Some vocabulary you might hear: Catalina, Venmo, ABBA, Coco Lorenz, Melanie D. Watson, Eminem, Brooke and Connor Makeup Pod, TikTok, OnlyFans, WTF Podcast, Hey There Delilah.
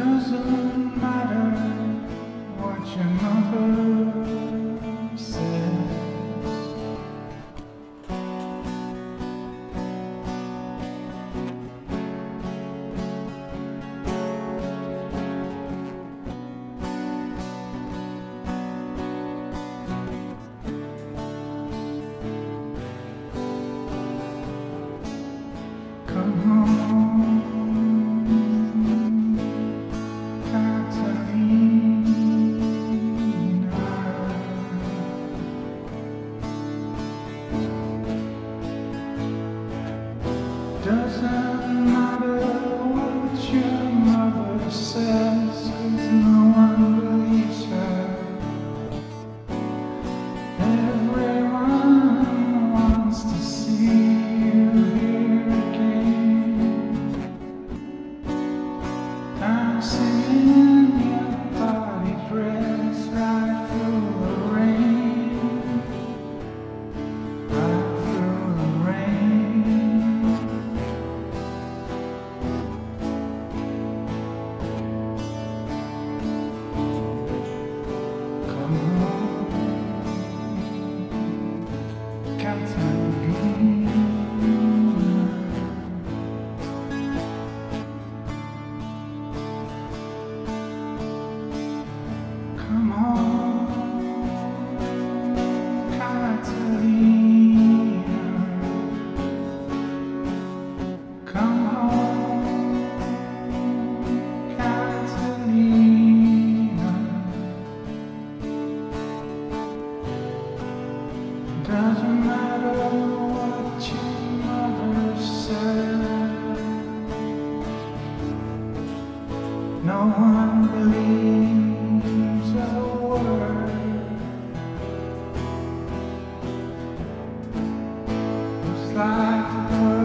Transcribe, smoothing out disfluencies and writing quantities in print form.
doesn't matter what your mother says. Come home, doesn't matter what your mother says, 'cause no one believes her. Everyone wants to see you here again, dancing in your body dress right through the rain, right through the rain. Come home, Catalina. Come home, Catalina. Doesn't matter what your mother said, no one believes like